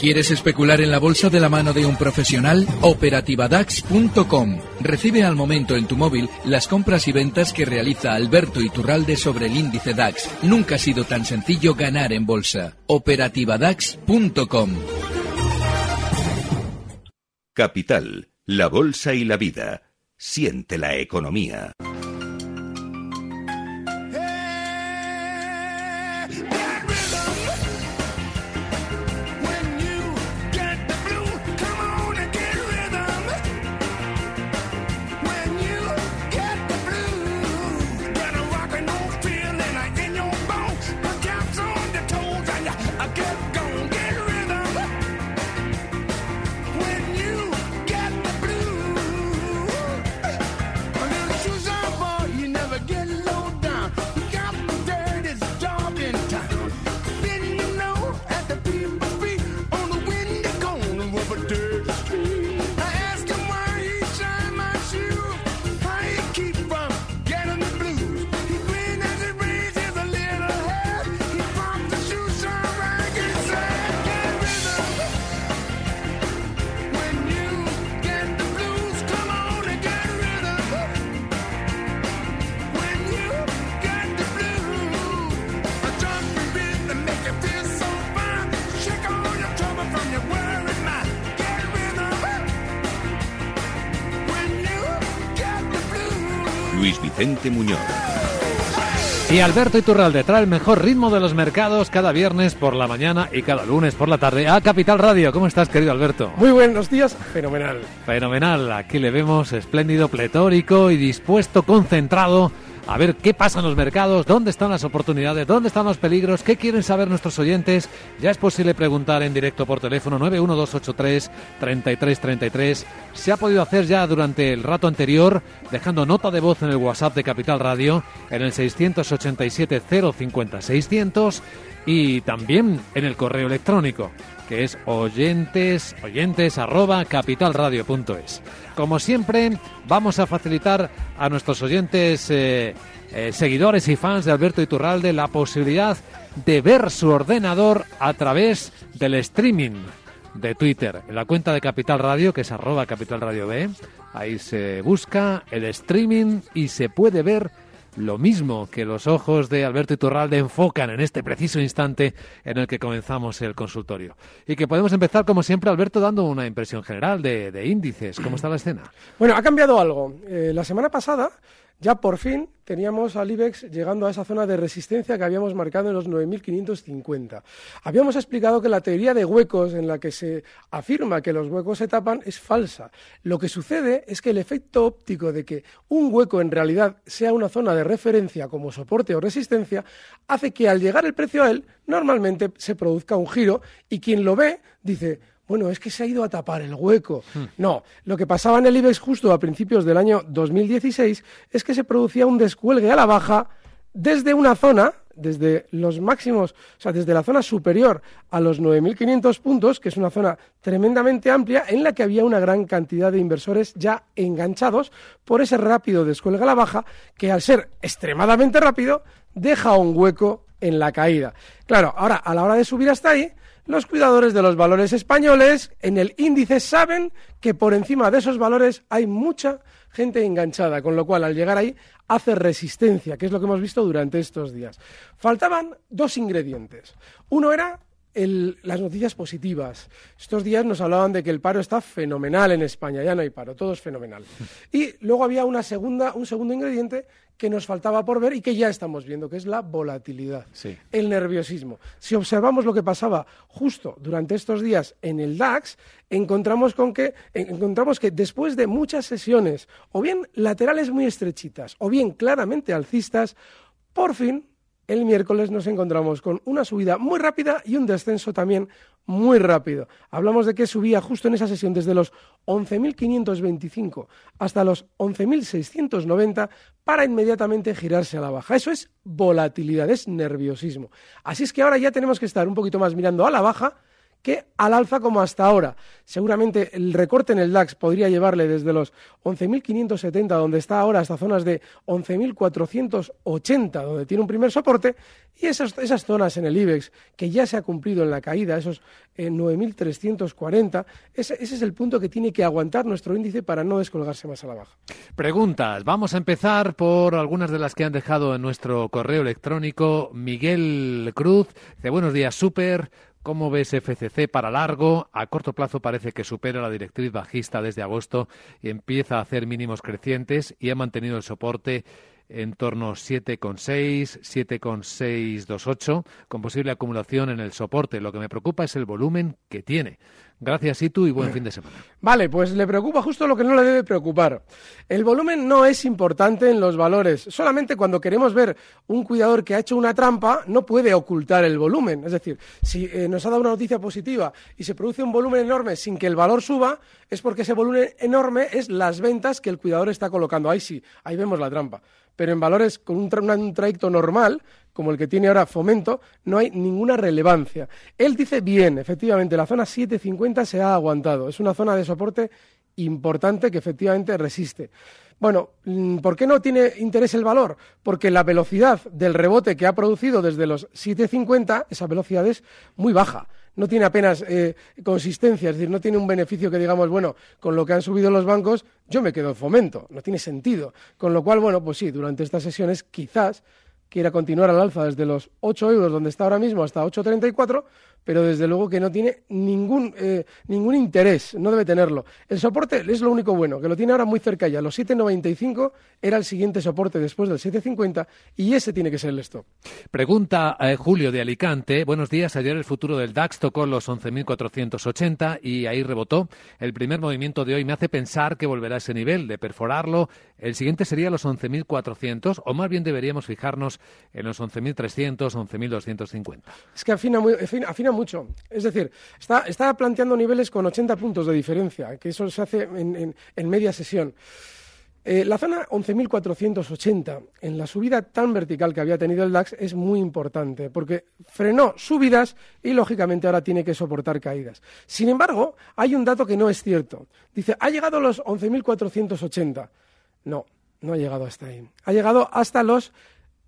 ¿Quieres especular en la bolsa de la mano de un profesional? OperativaDAX.com. Recibe al momento en tu móvil las compras y ventas que realiza Alberto Iturralde sobre el índice DAX. Nunca ha sido tan sencillo ganar en bolsa. OperativaDAX.com. Capital, la bolsa y la vida. Siente la economía. Luis Vicente Muñoz. Y Alberto Iturralde trae el mejor ritmo de los mercados cada viernes por la mañana y cada lunes por la tarde a Capital Radio. ¿Cómo estás, querido Alberto? Muy buenos días. Fenomenal. Fenomenal. Aquí le vemos espléndido, pletórico y dispuesto, concentrado a ver qué pasa en los mercados, dónde están las oportunidades, dónde están los peligros, qué quieren saber nuestros oyentes. Ya es posible preguntar en directo por teléfono 91283-3333. Se ha podido hacer ya durante el rato anterior, dejando nota de voz en el WhatsApp de Capital Radio, en el 687-050-600 y también en el correo electrónico, que es oyentes@capitalradio.es. Como siempre, vamos a facilitar a nuestros oyentes, seguidores y fans de Alberto Iturralde, la posibilidad de ver su ordenador a través del streaming de Twitter, en la cuenta de Capital Radio, que es @capitalradiob. Ahí se busca el streaming y se puede ver lo mismo que los ojos de Alberto Iturralde enfocan en este preciso instante en el que comenzamos el consultorio. Y que podemos empezar, como siempre, Alberto, dando una impresión general de índices. ¿Cómo está la escena? Bueno, ha cambiado algo. La semana pasada ya por fin teníamos al IBEX llegando a esa zona de resistencia que habíamos marcado en los 9.550. Habíamos explicado que la teoría de huecos en la que se afirma que los huecos se tapan es falsa. Lo que sucede es que el efecto óptico de que un hueco en realidad sea una zona de referencia como soporte o resistencia hace que al llegar el precio a él normalmente se produzca un giro y quien lo ve dice: bueno, es que se ha ido a tapar el hueco. No, lo que pasaba en el IBEX justo a principios del año 2016 es que se producía un descuelgue a la baja desde una zona, desde los máximos, o sea, desde la zona superior a los 9.500 puntos, que es una zona tremendamente amplia, en la que había una gran cantidad de inversores ya enganchados por ese rápido descuelgue a la baja, que al ser extremadamente rápido, deja un hueco en la caída. Claro, ahora, a la hora de subir hasta ahí, los cuidadores de los valores españoles en el índice saben que por encima de esos valores hay mucha gente enganchada, con lo cual al llegar ahí hace resistencia, que es lo que hemos visto durante estos días. Faltaban dos ingredientes. Uno era las noticias positivas. Estos días nos hablaban de que el paro está fenomenal en España, ya no hay paro, todo es fenomenal. Y luego había un segundo ingrediente que nos faltaba por ver y que ya estamos viendo, que es la volatilidad, sí, el nerviosismo. Si observamos lo que pasaba justo durante estos días en el DAX, encontramos que después de muchas sesiones, o bien laterales muy estrechitas, o bien claramente alcistas, por fin el miércoles nos encontramos con una subida muy rápida y un descenso también muy rápido. Hablamos de que subía justo en esa sesión desde los 11.525 hasta los 11.690 para inmediatamente girarse a la baja. Eso es volatilidad, es nerviosismo. Así es que ahora ya tenemos que estar un poquito más mirando a la baja que al alza como hasta ahora. Seguramente el recorte en el DAX podría llevarle desde los 11.570, donde está ahora, hasta zonas de 11.480, donde tiene un primer soporte, y esas zonas en el IBEX, que ya se ha cumplido en la caída, esos 9.340, ese es el punto que tiene que aguantar nuestro índice para no descolgarse más a la baja. Preguntas. Vamos a empezar por algunas de las que han dejado en nuestro correo electrónico. Miguel Cruz, de buenos días, Super. ¿Cómo ves FCC para largo? A corto plazo parece que supera la directriz bajista desde agosto y empieza a hacer mínimos crecientes y ha mantenido el soporte en torno a 7,6, 7,628, con posible acumulación en el soporte. Lo que me preocupa es el volumen que tiene. Gracias, Itu, y buen fin de semana. Vale, pues le preocupa justo lo que no le debe preocupar. El volumen no es importante en los valores. Solamente cuando queremos ver un cuidador que ha hecho una trampa, no puede ocultar el volumen. Es decir, si nos ha dado una noticia positiva y se produce un volumen enorme sin que el valor suba, es porque ese volumen enorme es las ventas que el cuidador está colocando. Ahí sí, ahí vemos la trampa. Pero en valores con un trayecto normal, como el que tiene ahora Fomento, no hay ninguna relevancia. Él dice bien, efectivamente, la zona 750 se ha aguantado. Es una zona de soporte importante que efectivamente resiste. Bueno, ¿por qué no tiene interés el valor? Porque la velocidad del rebote que ha producido desde los 750, esa velocidad es muy baja. No tiene apenas consistencia, es decir, no tiene un beneficio que digamos, bueno, con lo que han subido los bancos, yo me quedo en Fomento. No tiene sentido. Con lo cual, bueno, pues sí, durante estas sesiones quizás quiera continuar al alza desde los 8 euros, donde está ahora mismo, hasta 8,34, pero desde luego que no tiene ningún interés, no debe tenerlo. El soporte es lo único bueno, que lo tiene ahora muy cerca ya. Los 7,95 era el siguiente soporte después del 7,50 y ese tiene que ser el stop. Pregunta Julio de Alicante. Buenos días, ayer el futuro del DAX tocó los 11.480 y ahí rebotó. El primer movimiento de hoy me hace pensar que volverá a ese nivel, de perforarlo. El siguiente sería los 11.400 o más bien deberíamos fijarnos en los 11.300, 11.250. Es que afina mucho. Es decir, está planteando niveles con 80 puntos de diferencia, que eso se hace en media sesión. La zona 11.480, en la subida tan vertical que había tenido el DAX, es muy importante, porque frenó subidas y, lógicamente, ahora tiene que soportar caídas. Sin embargo, hay un dato que no es cierto. Dice, ha llegado a los 11.480. No, no ha llegado hasta ahí. Ha llegado hasta los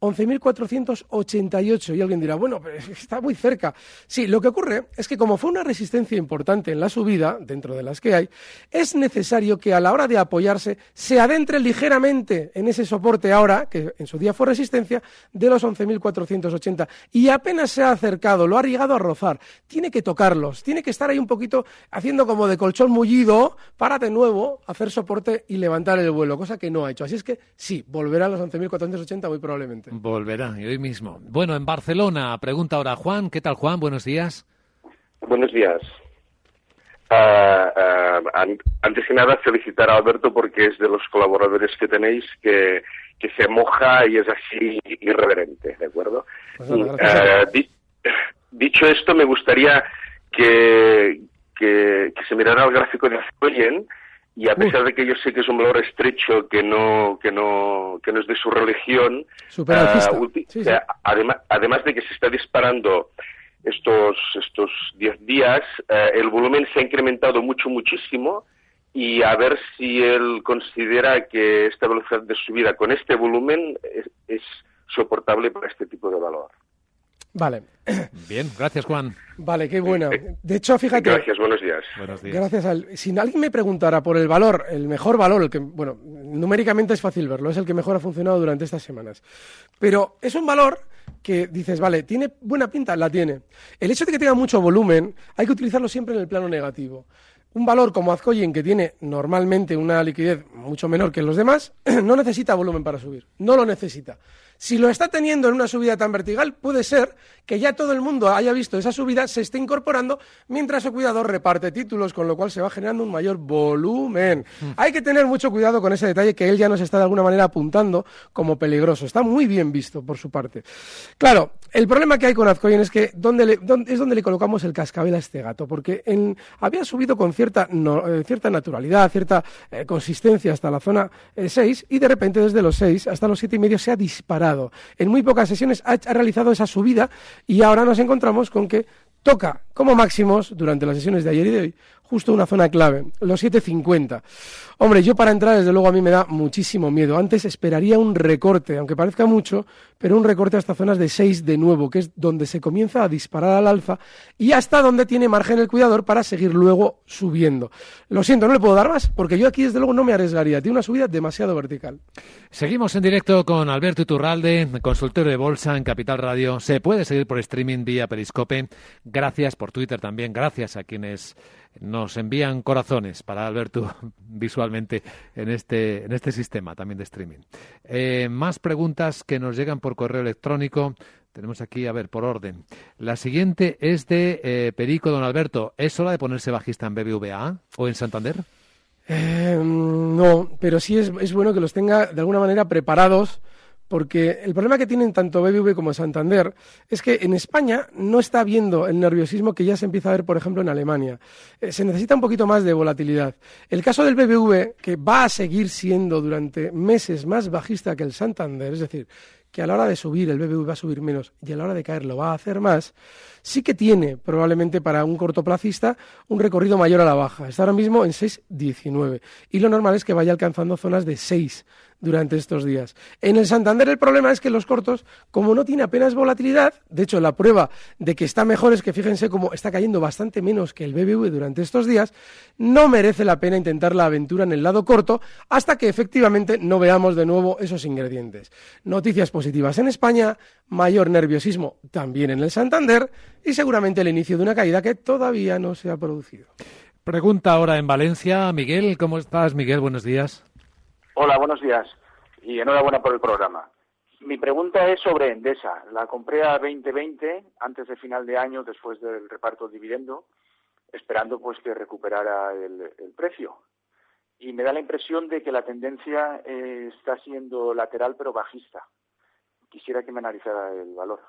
11.488, y alguien dirá, bueno, pero está muy cerca. Sí, lo que ocurre es que como fue una resistencia importante en la subida, dentro de las que hay, es necesario que a la hora de apoyarse se adentre ligeramente en ese soporte ahora, que en su día fue resistencia, de los 11.480. Y apenas se ha acercado, lo ha llegado a rozar. Tiene que tocarlos, tiene que estar ahí un poquito haciendo como de colchón mullido para de nuevo hacer soporte y levantar el vuelo, cosa que no ha hecho. Así es que sí, volverá a los 11.480 muy probablemente. Volverá, y hoy mismo. Bueno, en Barcelona, pregunta ahora Juan. ¿Qué tal, Juan? Buenos días. Buenos días. Antes que nada, felicitar a Alberto porque es de los colaboradores que tenéis que se moja y es así irreverente, ¿de acuerdo? Pues nada, gracias. Dicho esto, me gustaría que se mirara el gráfico de Azkoyen. Y a pesar de que yo sé que es un valor estrecho que no es de su religión, sí. Además de que se está disparando estos 10 días, el volumen se ha incrementado muchísimo y a ver si él considera que esta velocidad de subida con este volumen es soportable para este tipo de valor. Vale. Bien, gracias, Juan. Vale, qué buena. De hecho, fíjate... Gracias, buenos días. Buenos días. Gracias. Si alguien me preguntara por el valor, el mejor valor, el que, bueno, numéricamente es fácil verlo, es el que mejor ha funcionado durante estas semanas. Pero es un valor que dices, vale, ¿tiene buena pinta? La tiene. El hecho de que tenga mucho volumen, hay que utilizarlo siempre en el plano negativo. Un valor como Azkoyen, que tiene normalmente una liquidez mucho menor que los demás, no necesita volumen para subir, no lo necesita. Si lo está teniendo en una subida tan vertical, puede ser que ya todo el mundo haya visto esa subida, se esté incorporando, mientras su cuidador reparte títulos, con lo cual se va generando un mayor volumen. Hay que tener mucho cuidado con ese detalle que él ya nos está de alguna manera apuntando como peligroso. Está muy bien visto por su parte. Claro, el problema que hay con Azkoyen es que es donde le colocamos el cascabel a este gato, porque había subido con cierta naturalidad, cierta consistencia hasta la zona 6 y de repente desde los 6 hasta los 7,5 se ha disparado. En muy pocas sesiones ha realizado esa subida y ahora nos encontramos con que toca como máximos durante las sesiones de ayer y de hoy justo una zona clave, los 7,50. Hombre, yo para entrar desde luego a mí me da muchísimo miedo. Antes esperaría un recorte, aunque parezca mucho, pero un recorte hasta zonas de 6 de nuevo, que es donde se comienza a disparar al alza y hasta donde tiene margen el cuidador para seguir luego subiendo. Lo siento, no le puedo dar más porque yo aquí desde luego no me arriesgaría. Tiene una subida demasiado vertical. Seguimos en directo con Alberto Iturralde, consultor de bolsa en Capital Radio. Se puede seguir por streaming vía Periscope. Gracias por Twitter también. Gracias a quienes nos envían corazones para Alberto visualmente en este sistema también de streaming. Más preguntas que nos llegan por correo electrónico. Tenemos aquí, a ver, por orden. La siguiente es de Perico. Don Alberto, ¿es hora de ponerse bajista en BBVA o en Santander? No, pero sí es bueno que los tenga de alguna manera preparados. Porque el problema que tienen tanto BBV como Santander es que en España no está habiendo el nerviosismo que ya se empieza a ver, por ejemplo, en Alemania. Se necesita un poquito más de volatilidad. El caso del BBV, que va a seguir siendo durante meses más bajista que el Santander, es decir, que a la hora de subir el BBV va a subir menos y a la hora de caer lo va a hacer más, sí que tiene probablemente para un cortoplacista un recorrido mayor a la baja. Está ahora mismo en 6,19 y lo normal es que vaya alcanzando zonas de 6 durante estos días. En el Santander el problema es que los cortos, como no tiene apenas volatilidad, de hecho la prueba de que está mejor es que fíjense cómo está cayendo bastante menos que el BBV durante estos días, no merece la pena intentar la aventura en el lado corto hasta que efectivamente no veamos de nuevo esos ingredientes. Noticias positivas en España, mayor nerviosismo también en el Santander y seguramente el inicio de una caída que todavía no se ha producido. Pregunta ahora en Valencia, Miguel. ¿Cómo estás, Miguel? Buenos días. Hola, buenos días y enhorabuena por el programa. Mi pregunta es sobre Endesa. La compré a 2020 antes de final de año, después del reparto del dividendo, esperando pues que recuperara el precio. Y me da la impresión de que la tendencia está siendo lateral pero bajista. Quisiera que me analizara el valor.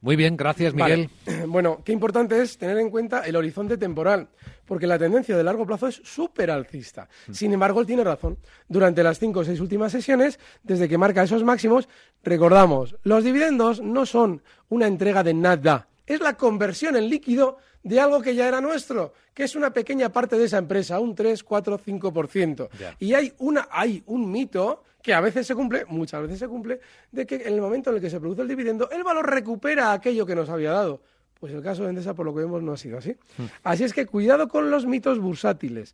Muy bien, gracias Miguel. Vale. Bueno, qué importante es tener en cuenta el horizonte temporal, porque la tendencia de largo plazo es súper alcista. Sin embargo, él tiene razón. Durante las 5 o 6 últimas sesiones, desde que marca esos máximos, recordamos, los dividendos no son una entrega de nada. Es la conversión en líquido de algo que ya era nuestro, que es una pequeña parte de esa empresa, un 3, 4, 5%. Yeah. Y hay un mito que a veces se cumple, muchas veces se cumple, de que en el momento en el que se produce el dividendo, el valor recupera aquello que nos había dado. Pues el caso de Endesa, por lo que vemos, no ha sido así. Así es que cuidado con los mitos bursátiles.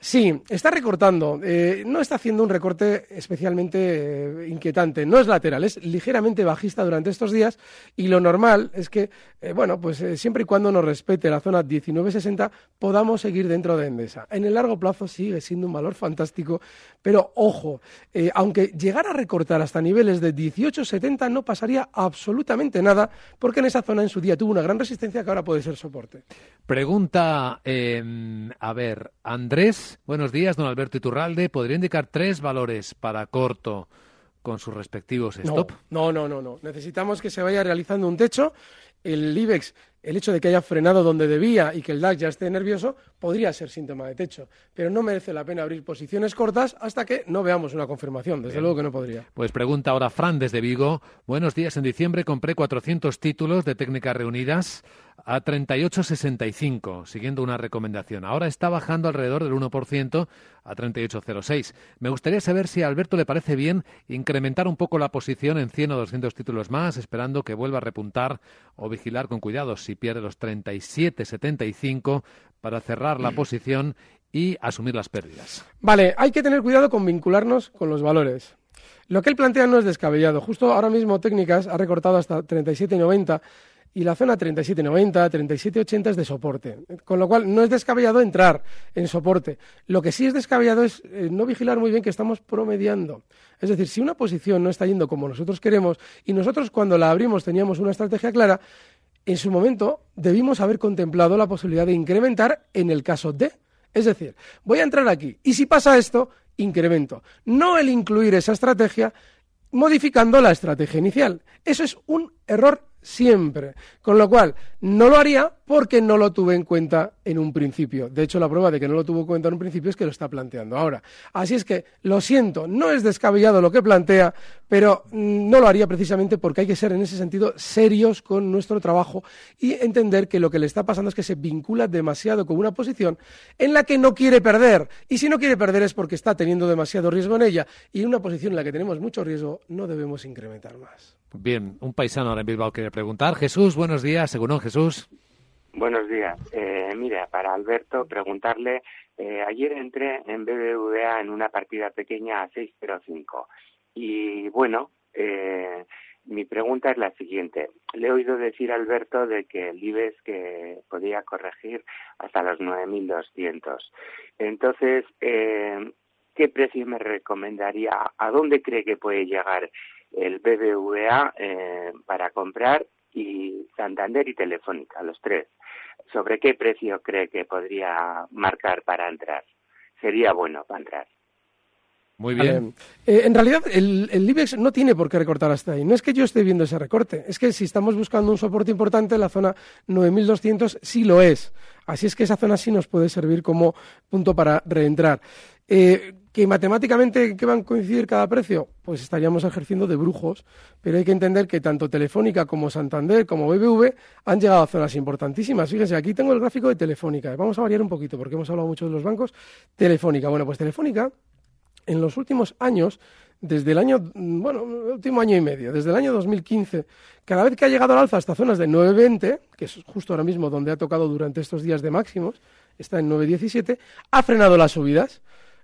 Sí, está recortando. No está haciendo un recorte especialmente inquietante. No es lateral, es ligeramente bajista durante estos días. Y lo normal es que, siempre y cuando nos respete la zona 19,60, podamos seguir dentro de Endesa. En el largo plazo sigue siendo un valor fantástico. Pero, ojo, aunque llegara a recortar hasta niveles de 18,70, no pasaría absolutamente nada, porque en esa zona en su día tuvo una gran resistencia que ahora puede ser soporte. Pregunta, Andrés, buenos días, don Alberto Iturralde, ¿podría indicar 3 valores para corto con sus respectivos stop? No. Necesitamos que se vaya realizando un techo. El IBEX, el hecho de que haya frenado donde debía y que el DAX ya esté nervioso, podría ser síntoma de techo. Pero no merece la pena abrir posiciones cortas hasta que no veamos una confirmación. Desde luego que no podría. Pues pregunta ahora Fran desde Vigo. Buenos días. En diciembre compré 400 títulos de Técnicas Reunidas a 38,65, siguiendo una recomendación. Ahora está bajando alrededor del 1% a 38,06. Me gustaría saber si a Alberto le parece bien incrementar un poco la posición en 100 o 200 títulos más, esperando que vuelva a repuntar o vigilar con cuidado si pierde los 37,75 para cerrar la posición y asumir las pérdidas. Vale, hay que tener cuidado con vincularnos con los valores. Lo que él plantea no es descabellado. Justo ahora mismo Técnicas ha recortado hasta 37,90. Y la zona 37,90, 37,80 es de soporte. Con lo cual, no es descabellado entrar en soporte. Lo que sí es descabellado es no vigilar muy bien que estamos promediando. Es decir, si una posición no está yendo como nosotros queremos, y nosotros cuando la abrimos teníamos una estrategia clara, en su momento debimos haber contemplado la posibilidad de incrementar en el caso de. Es decir, voy a entrar aquí, y si pasa esto, incremento. No el incluir esa estrategia modificando la estrategia inicial. Eso es un error siempre. Con lo cual, no lo haría porque no lo tuve en cuenta en un principio. De hecho, la prueba de que no lo tuvo en cuenta en un principio es que lo está planteando ahora. Así es que, lo siento, no es descabellado lo que plantea, pero no lo haría precisamente porque hay que ser en ese sentido serios con nuestro trabajo y entender que lo que le está pasando es que se vincula demasiado con una posición en la que no quiere perder. Y si no quiere perder es porque está teniendo demasiado riesgo en ella. Y en una posición en la que tenemos mucho riesgo no debemos incrementar más. Bien, un paisano ahora en Bilbao quiere preguntar. Jesús, buenos días. Según Jesús. Buenos días. Mira, para Alberto, preguntarle, ayer entré en BBVA en una partida pequeña a 6,05. Y bueno, mi pregunta es la siguiente. Le he oído decir a Alberto de que el IBEX que podía corregir hasta los 9.200. Entonces, ¿qué precio me recomendaría? ¿A dónde cree que puede llegar el BBVA para comprar, y Santander y Telefónica, los tres? ¿Sobre qué precio cree que podría marcar para entrar? Sería bueno para entrar. Muy bien. En realidad, el IBEX no tiene por qué recortar hasta ahí. No es que yo esté viendo ese recorte. Es que si estamos buscando un soporte importante, la zona 9.200 sí lo es. Así es que esa zona sí nos puede servir como punto para reentrar. ¿Que matemáticamente qué van a coincidir cada precio? Pues estaríamos ejerciendo de brujos, pero hay que entender que tanto Telefónica como Santander como BBV han llegado a zonas importantísimas. Fíjense, aquí tengo el gráfico de Telefónica. Vamos a variar un poquito porque hemos hablado mucho de los bancos. Telefónica, bueno, pues Telefónica en los últimos años, desde el año, bueno, el último año y medio, desde el año 2015, cada vez que ha llegado al alza hasta zonas de 9.20, que es justo ahora mismo donde ha tocado durante estos días de máximos, está en 9.17, ha frenado las subidas.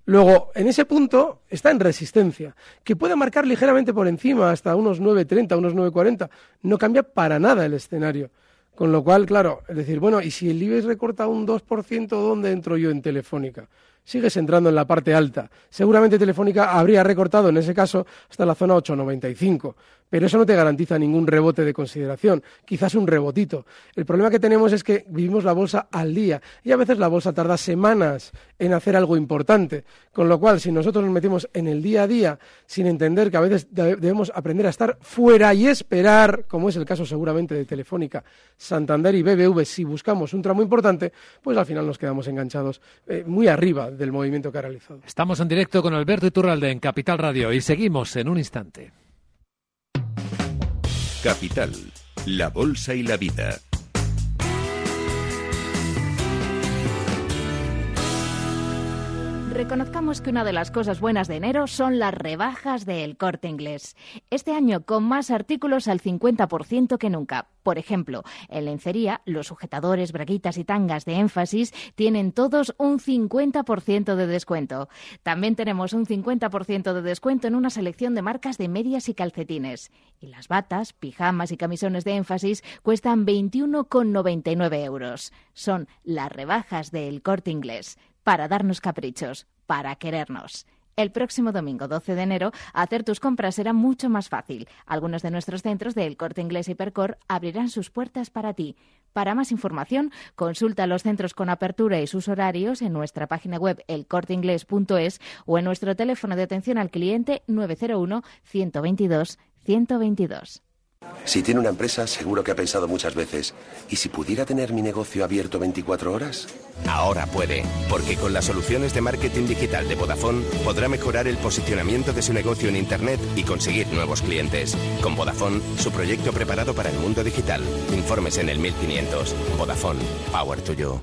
Luego, en ese punto, está en resistencia, que puede marcar ligeramente por encima hasta unos 9.30, unos 9.40. No cambia para nada el escenario. Con lo cual, claro, es decir, bueno, ¿y si el IBEX recorta un 2%, dónde entro yo en Telefónica? Sigues entrando en la parte alta. Seguramente Telefónica habría recortado, en ese caso, hasta la zona 8.95. Pero eso no te garantiza ningún rebote de consideración, quizás un rebotito. El problema que tenemos es que vivimos la bolsa al día y a veces la bolsa tarda semanas en hacer algo importante. Con lo cual, si nosotros nos metemos en el día a día sin entender que a veces debemos aprender a estar fuera y esperar, como es el caso seguramente de Telefónica, Santander y BBV, si buscamos un tramo importante, pues al final nos quedamos enganchados muy arriba del movimiento que ha realizado. Estamos en directo con Alberto Iturralde en Capital Radio y seguimos en un instante. Capital, la bolsa y la vida. Reconozcamos que una de las cosas buenas de enero son las rebajas de El Corte Inglés. Este año con más artículos al 50% que nunca. Por ejemplo, en lencería, los sujetadores, braguitas y tangas de énfasis tienen todos un 50% de descuento. También tenemos un 50% de descuento en una selección de marcas de medias y calcetines. Y las batas, pijamas y camisones de énfasis cuestan 21,99 euros. Son las rebajas de El Corte Inglés. Para darnos caprichos, para querernos. El próximo domingo, 12 de enero, hacer tus compras será mucho más fácil. Algunos de nuestros centros de El Corte Inglés y Hipercor abrirán sus puertas para ti. Para más información, consulta los centros con apertura y sus horarios en nuestra página web elcorteinglés.es o en nuestro teléfono de atención al cliente 901 122 122. Si tiene una empresa, seguro que ha pensado muchas veces, ¿y si pudiera tener mi negocio abierto 24 horas? Ahora puede, porque con las soluciones de marketing digital de Vodafone podrá mejorar el posicionamiento de su negocio en Internet y conseguir nuevos clientes. Con Vodafone, su proyecto preparado para el mundo digital. Informes en el 1500. Vodafone, Power to You.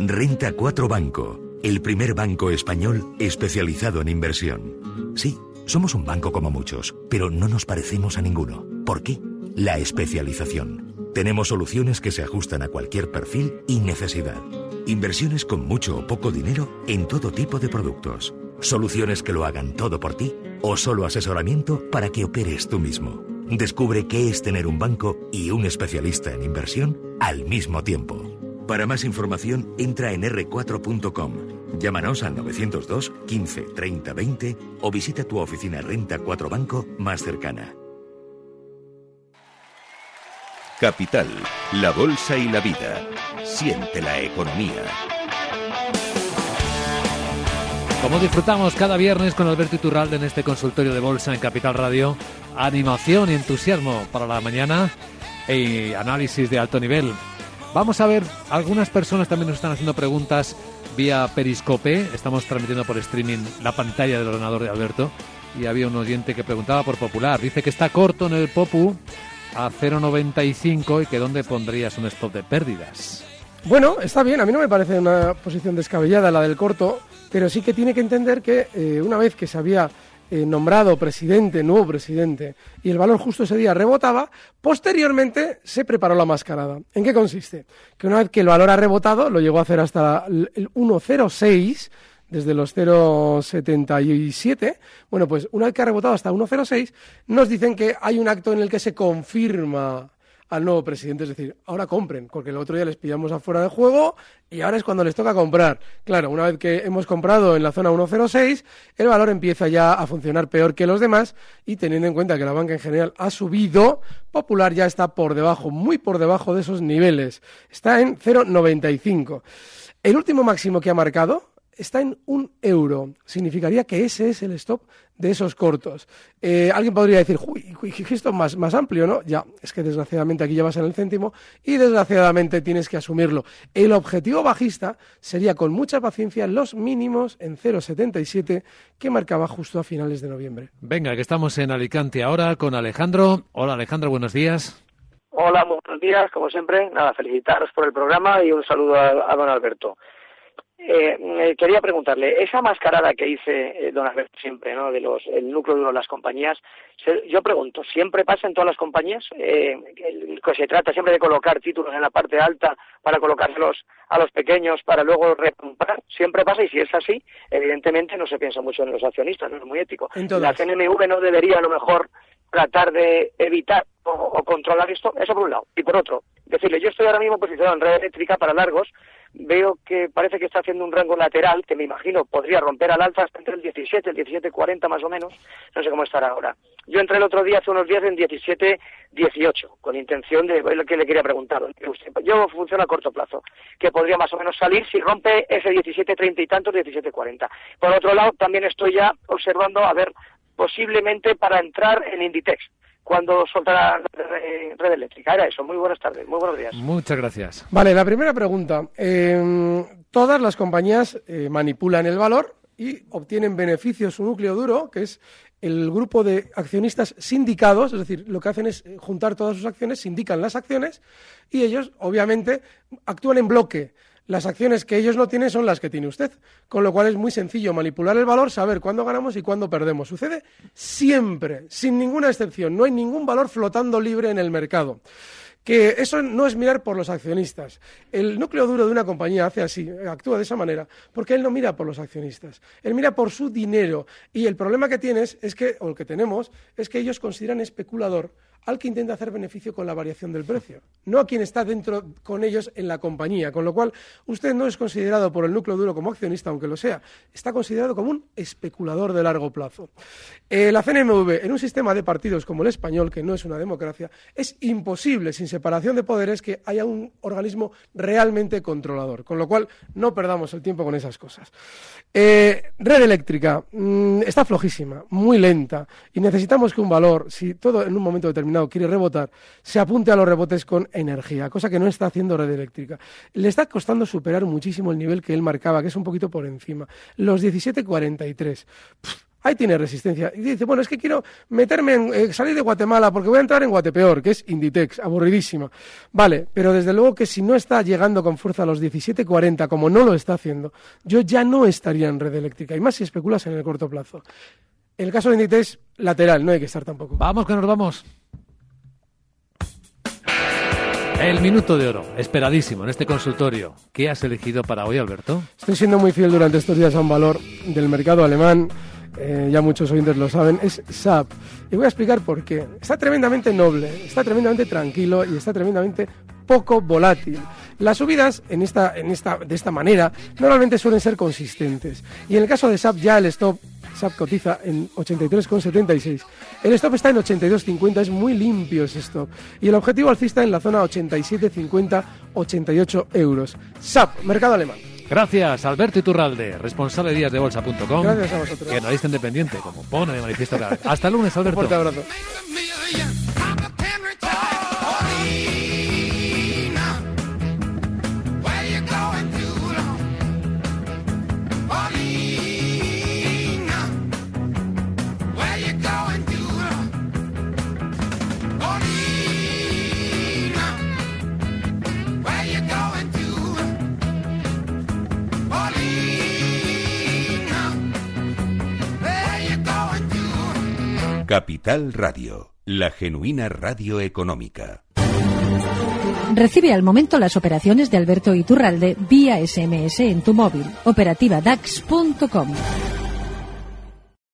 Renta 4 Banco, el primer banco español especializado en inversión. Sí, somos un banco como muchos, pero no nos parecemos a ninguno. ¿Por qué? La especialización. Tenemos soluciones que se ajustan a cualquier perfil y necesidad. Inversiones con mucho o poco dinero en todo tipo de productos. Soluciones que lo hagan todo por ti o solo asesoramiento para que operes tú mismo. Descubre qué es tener un banco y un especialista en inversión al mismo tiempo. Para más información, entra en r4.com. Llámanos al 902 15 30 20 o visita tu oficina Renta 4 Banco más cercana. Capital, la bolsa y la vida. Siente la economía. Como disfrutamos cada viernes con Alberto Iturralde en este consultorio de bolsa en Capital Radio, animación y entusiasmo para la mañana. análisis de alto nivel. Vamos a ver, algunas personas también nos están haciendo preguntas vía Periscope. Estamos transmitiendo por streaming la pantalla del ordenador de Alberto. Y había un oyente que preguntaba por Popular. Dice que está corto en el Popu a 0,95 y que dónde pondrías un stop de pérdidas. Bueno, está bien. A mí no me parece una posición descabellada la del corto, pero sí que tiene que entender que una vez que se había nombrado presidente, nuevo presidente, y el valor justo ese día rebotaba, posteriormente se preparó la mascarada. ¿En qué consiste? Que una vez que el valor ha rebotado, lo llegó a hacer hasta el 1,06, desde los 0,77, bueno, pues una vez que ha rebotado hasta 1,06, nos dicen que hay un acto en el que se confirma al nuevo presidente, es decir, ahora compren, porque el otro día les pillamos afuera de juego y ahora es cuando les toca comprar. Claro, una vez que hemos comprado en la zona 1,06, el valor empieza ya a funcionar peor que los demás y teniendo en cuenta que la banca en general ha subido, Popular ya está por debajo, muy por debajo de esos niveles. Está en 0,95. El último máximo que ha marcado está en €1. Significaría que ese es el stop de esos cortos. Alguien podría decir, esto es más amplio, ¿no? Ya, es que desgraciadamente aquí ya vas en el céntimo y desgraciadamente tienes que asumirlo. El objetivo bajista sería con mucha paciencia los mínimos en 0,77 que marcaba justo a finales de noviembre. Venga, que estamos en Alicante ahora con Alejandro. Hola Alejandro, buenos días. Hola, muy buenos días, como siempre. Nada, felicitaros por el programa y un saludo a don Alberto. Quería preguntarle, esa mascarada que dice don Alberto siempre, ¿no?, el núcleo duro de las compañías, yo pregunto, ¿siempre pasa en todas las compañías? Que se trata siempre de colocar títulos en la parte alta para colocárselos a los pequeños para luego recomprar, siempre pasa, y si es así, evidentemente no se piensa mucho en los accionistas, no es muy ético. Entonces, la CNMV no debería a lo mejor tratar de evitar o controlar esto, eso por un lado, y por otro, decirle, yo estoy ahora mismo posicionado en Red Eléctrica para largos, veo que parece que está haciendo un rango lateral que me imagino podría romper al alza hasta entre el 17 y el 17,40 más o menos, no sé cómo estará ahora. Yo entré el otro día hace unos días en 17,18 con intención de lo que le quería preguntar. Yo funciono a corto plazo, que podría más o menos salir si rompe ese 17,30 y tantos, 17,40. Por otro lado, también estoy ya observando, a ver, posiblemente para entrar en Inditex, cuando soltará Red Eléctrica. Era eso. Muy buenas tardes, muy buenos días. Muchas gracias. Vale, la primera pregunta. Todas las compañías manipulan el valor y obtienen beneficios, su núcleo duro, que es el grupo de accionistas sindicados, es decir, lo que hacen es juntar todas sus acciones, sindican las acciones y ellos, obviamente, actúan en bloque. Las acciones que ellos no tienen son las que tiene usted, con lo cual es muy sencillo manipular el valor, saber cuándo ganamos y cuándo perdemos. Sucede siempre, sin ninguna excepción, no hay ningún valor flotando libre en el mercado. Que eso no es mirar por los accionistas. El núcleo duro de una compañía hace así, actúa de esa manera, porque él no mira por los accionistas, él mira por su dinero. Y el problema que tienes es que, o el que tenemos, es que ellos consideran especulador al que intenta hacer beneficio con la variación del precio, no a quien está dentro con ellos en la compañía. Con lo cual, usted no es considerado por el núcleo duro como accionista, aunque lo sea, está considerado como un especulador de largo plazo. La CNMV, en un sistema de partidos como el español, que no es una democracia, es imposible, sin separación de poderes, que haya un organismo realmente controlador. Con lo cual, no perdamos el tiempo con esas cosas. Red Eléctrica está flojísima, muy lenta, y necesitamos que un valor, si todo en un momento determinado quiere rebotar, se apunte a los rebotes con energía, cosa que no está haciendo Red Eléctrica. Le está costando superar muchísimo el nivel que él marcaba, que es un poquito por encima, los 17,43. Ahí tiene resistencia. Y dice, bueno, es que quiero meterme en salir de Guatemala porque voy a entrar en Guatepeor, que es Inditex, aburridísima. Vale, pero desde luego que si no está llegando con fuerza a los 17,40, como no lo está haciendo, yo ya no estaría en Red Eléctrica, y más si especulas en el corto plazo. El caso de Inditex, lateral, no hay que estar tampoco. Vamos, que nos vamos. El minuto de oro, esperadísimo en este consultorio. ¿Qué has elegido para hoy, Alberto? Estoy siendo muy fiel durante estos días a un valor del mercado alemán, ya muchos oyentes lo saben, es SAP. Y voy a explicar por qué. Está tremendamente noble, está tremendamente tranquilo y está tremendamente poco volátil. Las subidas de esta manera normalmente suelen ser consistentes. Y en el caso de SAP ya el stop, SAP cotiza en 83,76. El stop está en 82,50, es muy limpio ese stop. Y el objetivo alcista en la zona 87,50, 88 euros. SAP, mercado alemán. Gracias, Alberto Iturralde, responsable de díasdebolsa.com. Gracias a vosotros. Analista independiente, como pone de manifiesto cada vez. Hasta el lunes, Alberto. Un fuerte abrazo. Capital Radio, la genuina radio económica. Recibe al momento las operaciones de Alberto Iturralde vía SMS en tu móvil. OperativaDAX.com.